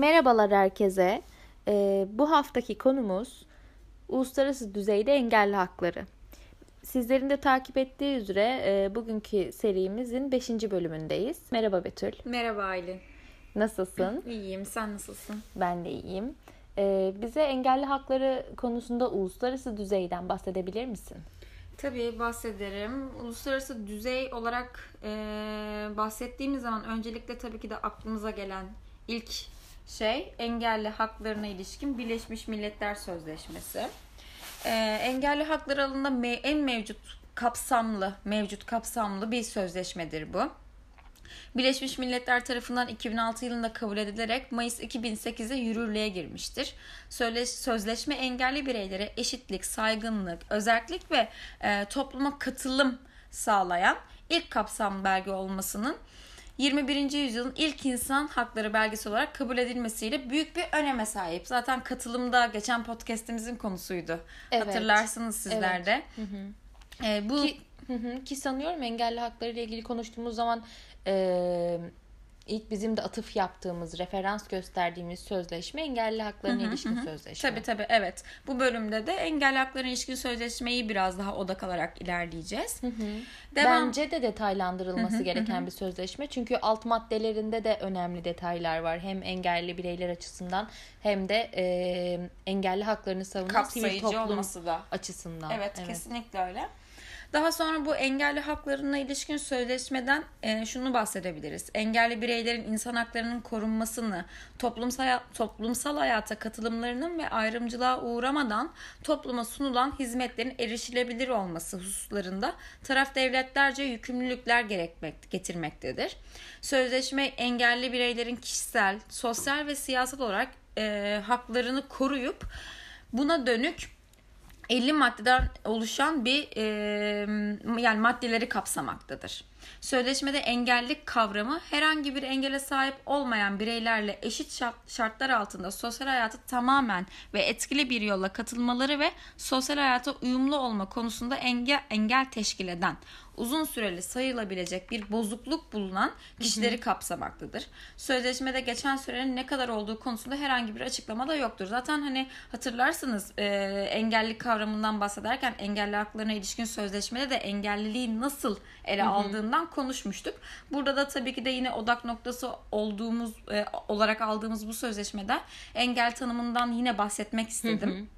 Merhabalar herkese. Bu haftaki konumuz uluslararası düzeyde engelli hakları. Sizlerin de takip ettiği üzere bugünkü serimizin 5. bölümündeyiz. Merhaba Betül. Merhaba Aylin. Nasılsın? İyiyim. Sen nasılsın? Ben de iyiyim. Bize engelli hakları konusunda uluslararası düzeyden bahsedebilir misin? Tabii bahsederim. Uluslararası düzey olarak bahsettiğimiz zaman öncelikle tabii ki de aklımıza gelen ilk şey engelli haklarına ilişkin Birleşmiş Milletler Sözleşmesi. Engelli hakları alanında en mevcut kapsamlı bir sözleşmedir bu. Birleşmiş Milletler tarafından 2006 yılında kabul edilerek Mayıs 2008'de yürürlüğe girmiştir. Sözleşme engelli bireylere eşitlik, saygınlık, özellik ve topluma katılım sağlayan ilk kapsamlı belge olmasının 21. yüzyılın ilk insan hakları belgesi olarak kabul edilmesiyle büyük bir öneme sahip. Zaten katılımda geçen podcastimizin konusuydu. Evet. Hatırlarsınız sizler de. Evet. Bu... Ki sanıyorum engelli hakları ile ilgili konuştuğumuz zaman ilk bizim de atıf yaptığımız, referans gösterdiğimiz sözleşme engelli haklarına ilişkin sözleşme. Tabii evet. Bu bölümde de engelli haklarına ilişkin sözleşmeyi biraz daha odak alarak ilerleyeceğiz. Bence de detaylandırılması gereken bir sözleşme. Çünkü alt maddelerinde de önemli detaylar var. Hem engelli bireyler açısından hem de engelli haklarını savunan sivil toplum açısından. Evet, kesinlikle öyle. Daha sonra bu engelli haklarına ilişkin sözleşmeden şunu bahsedebiliriz. Engelli bireylerin insan haklarının korunmasını, toplumsal hayata katılımlarının ve ayrımcılığa uğramadan topluma sunulan hizmetlerin erişilebilir olması hususlarında taraf devletlerce yükümlülükler getirmektedir. Sözleşme engelli bireylerin kişisel, sosyal ve siyasal olarak haklarını koruyup buna dönük 50 maddeden oluşan bir yani maddeleri kapsamaktadır. Sözleşmede engellilik kavramı herhangi bir engele sahip olmayan bireylerle eşit şartlar altında sosyal hayata tamamen ve etkili bir yolla katılmaları ve sosyal hayata uyumlu olma konusunda engel teşkil eden uzun süreli sayılabilecek bir bozukluk bulunan kişileri kapsamaktadır. Sözleşmede geçen sürenin ne kadar olduğu konusunda herhangi bir açıklama da yoktur. Zaten hatırlarsınız engellilik kavramından bahsederken engelli haklarına ilişkin sözleşmede de engelliliği nasıl ele aldığından konuşmuştuk. Burada da tabii ki de yine odak noktası olarak aldığımız bu sözleşmede engel tanımından yine bahsetmek istedim.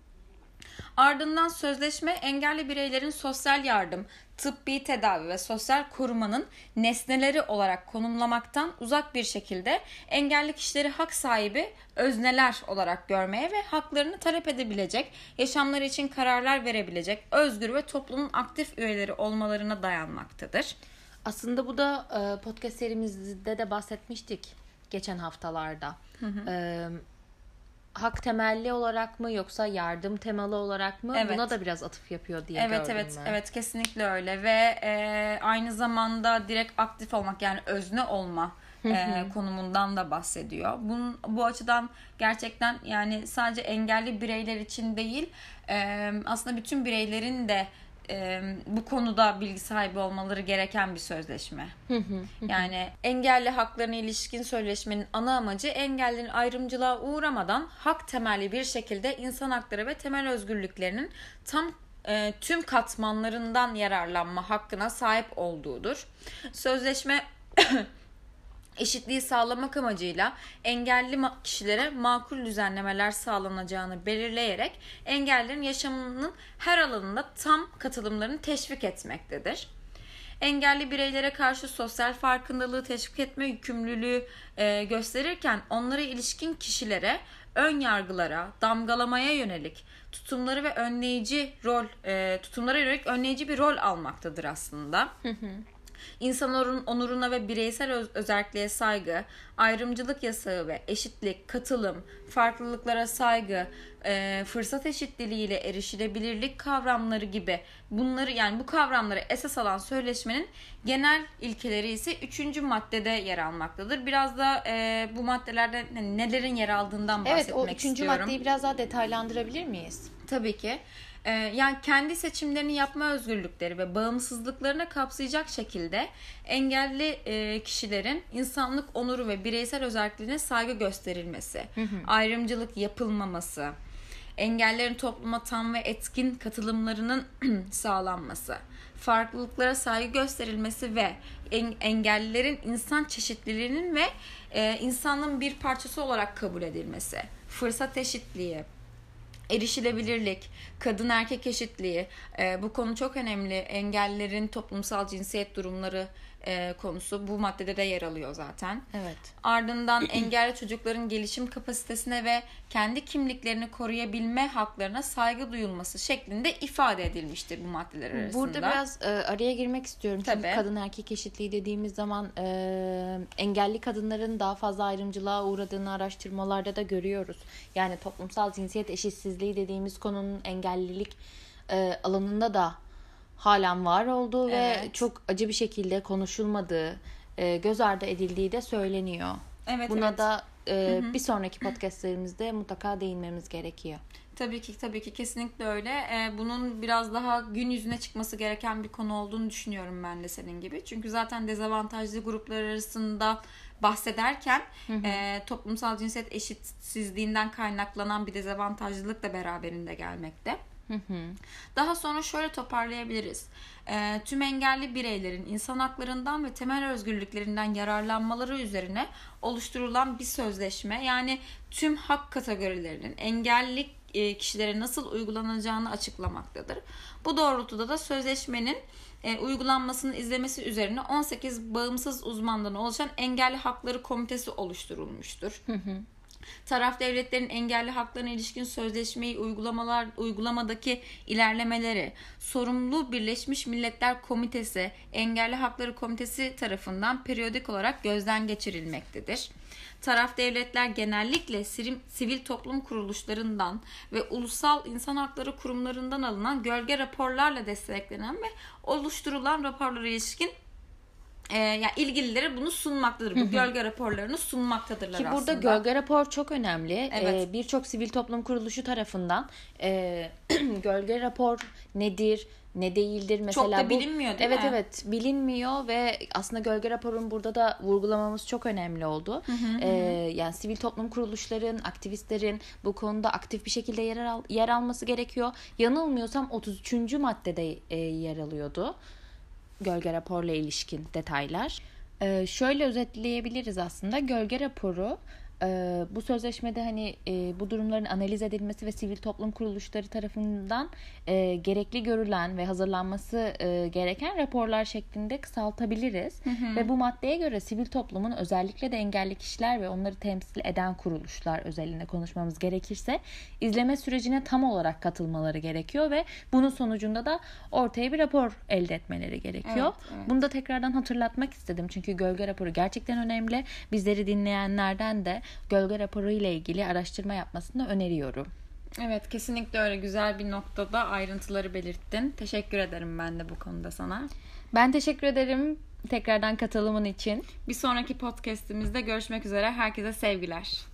Ardından sözleşme engelli bireylerin sosyal yardım, tıbbi tedavi ve sosyal korumanın nesneleri olarak konumlamaktan uzak bir şekilde engelli kişileri hak sahibi özneler olarak görmeye ve haklarını talep edebilecek, yaşamları için kararlar verebilecek, özgür ve toplumun aktif üyeleri olmalarına dayanmaktadır. Aslında bu da podcast serimizde de bahsetmiştik geçen haftalarda. Hak temelli olarak mı yoksa yardım temalı olarak mı? Evet. Buna da biraz atıf yapıyor diye gördüm. Evet kesinlikle öyle ve aynı zamanda direkt aktif olmak yani özne olma konumundan da bahsediyor. Bu açıdan gerçekten yani sadece engelli bireyler için değil aslında bütün bireylerin de bu konuda bilgi sahibi olmaları gereken bir sözleşme. Yani engelli haklarına ilişkin sözleşmenin ana amacı engellilerin ayrımcılığa uğramadan hak temelli bir şekilde insan hakları ve temel özgürlüklerinin tüm katmanlarından yararlanma hakkına sahip olduğudur. Sözleşme eşitliği sağlamak amacıyla engelli kişilere makul düzenlemeler sağlanacağını belirleyerek engellilerin yaşamının her alanında tam katılımlarını teşvik etmektedir. Engelli bireylere karşı sosyal farkındalığı teşvik etme yükümlülüğü gösterirken onlara ilişkin kişilere ön yargılara, damgalamaya yönelik tutumları ve tutumlara yönelik önleyici bir rol almaktadır aslında. İnsanların onuruna ve bireysel özelliğe saygı, ayrımcılık yasağı ve eşitlik, katılım, farklılıklara saygı, fırsat eşitliliğiyle erişilebilirlik kavramları gibi bunları, yani bu kavramları esas alan sözleşmenin genel ilkeleri ise 3. maddede yer almaktadır. Biraz da bu maddelerde nelerin yer aldığından bahsetmek istiyorum. Evet, o 3. maddeyi biraz daha detaylandırabilir miyiz? Tabii ki. Yani kendi seçimlerini yapma özgürlükleri ve bağımsızlıklarını kapsayacak şekilde engelli kişilerin insanlık onuru ve bireysel özelliğine saygı gösterilmesi, ayrımcılık yapılmaması, engellerin topluma tam ve etkin katılımlarının sağlanması, farklılıklara saygı gösterilmesi ve engellilerin insan çeşitliliğinin ve insanlığın bir parçası olarak kabul edilmesi, fırsat eşitliği, erişilebilirlik, kadın erkek eşitliği, bu konu çok önemli. Engellilerin toplumsal cinsiyet durumları konusu bu maddede de yer alıyor zaten. Evet. Ardından engelli çocukların gelişim kapasitesine ve kendi kimliklerini koruyabilme haklarına saygı duyulması şeklinde ifade edilmiştir bu maddeler arasında. Burada biraz araya girmek istiyorum. Çünkü tabii, kadın erkek eşitliği dediğimiz zaman engelli kadınların daha fazla ayrımcılığa uğradığını araştırmalarda da görüyoruz. Yani toplumsal cinsiyet eşitsizliği dediğimiz konunun engellilik alanında da halen var olduğu, evet, ve çok acı bir şekilde konuşulmadığı, göz ardı edildiği de söyleniyor. Evet, buna da bir sonraki podcastlerimizde mutlaka değinmemiz gerekiyor. Tabii ki kesinlikle öyle. Bunun biraz daha gün yüzüne çıkması gereken bir konu olduğunu düşünüyorum ben de senin gibi. Çünkü zaten dezavantajlı gruplar arasında bahsederken toplumsal cinsiyet eşitsizliğinden kaynaklanan bir dezavantajlılık da beraberinde gelmekte. Daha sonra şöyle toparlayabiliriz. Tüm engelli bireylerin insan haklarından ve temel özgürlüklerinden yararlanmaları üzerine oluşturulan bir sözleşme, yani tüm hak kategorilerinin engelli kişilere nasıl uygulanacağını açıklamaktadır. Bu doğrultuda da sözleşmenin uygulanmasının izlemesi üzerine 18 bağımsız uzmandan oluşan Engelli Hakları Komitesi oluşturulmuştur. Taraf devletlerin engelli haklarına ilişkin sözleşmeyi uygulamadaki ilerlemeleri sorumlu Birleşmiş Milletler Komitesi, Engelli Hakları Komitesi tarafından periyodik olarak gözden geçirilmektedir. Taraf devletler genellikle sivil toplum kuruluşlarından ve ulusal insan hakları kurumlarından alınan gölge raporlarla desteklenen ve oluşturulan raporlara ilişkin yani ilgilileri bunu sunmaktadır. Bu gölge raporlarını sunmaktadırlar aslında. Ki burada gölge rapor çok önemli. Evet. Birçok sivil toplum kuruluşu tarafından gölge rapor nedir, ne değildir mesela. Çok da bilinmiyor değil mi? Evet, bilinmiyor ve aslında gölge raporun burada da vurgulamamız çok önemli oldu. Yani sivil toplum kuruluşların, aktivistlerin bu konuda aktif bir şekilde yer alması gerekiyor. Yanılmıyorsam 33. maddede yer alıyordu gölge raporla ilişkin detaylar. Şöyle özetleyebiliriz aslında. Gölge raporu bu sözleşmede bu durumların analiz edilmesi ve sivil toplum kuruluşları tarafından gerekli görülen ve hazırlanması gereken raporlar şeklinde kısaltabiliriz. Ve bu maddeye göre sivil toplumun, özellikle de engelli kişiler ve onları temsil eden kuruluşlar özelinde konuşmamız gerekirse, izleme sürecine tam olarak katılmaları gerekiyor ve bunun sonucunda da ortaya bir rapor elde etmeleri gerekiyor. Evet. Bunu da tekrardan hatırlatmak istedim. Çünkü gölge raporu gerçekten önemli. Bizleri dinleyenlerden de gölge raporu ile ilgili araştırma yapmasını öneriyorum. Evet, kesinlikle öyle. Güzel bir noktada ayrıntıları belirttin. Teşekkür ederim ben de bu konuda sana. Ben teşekkür ederim tekrardan katılımın için. Bir sonraki podcast'imizde görüşmek üzere. Herkese sevgiler.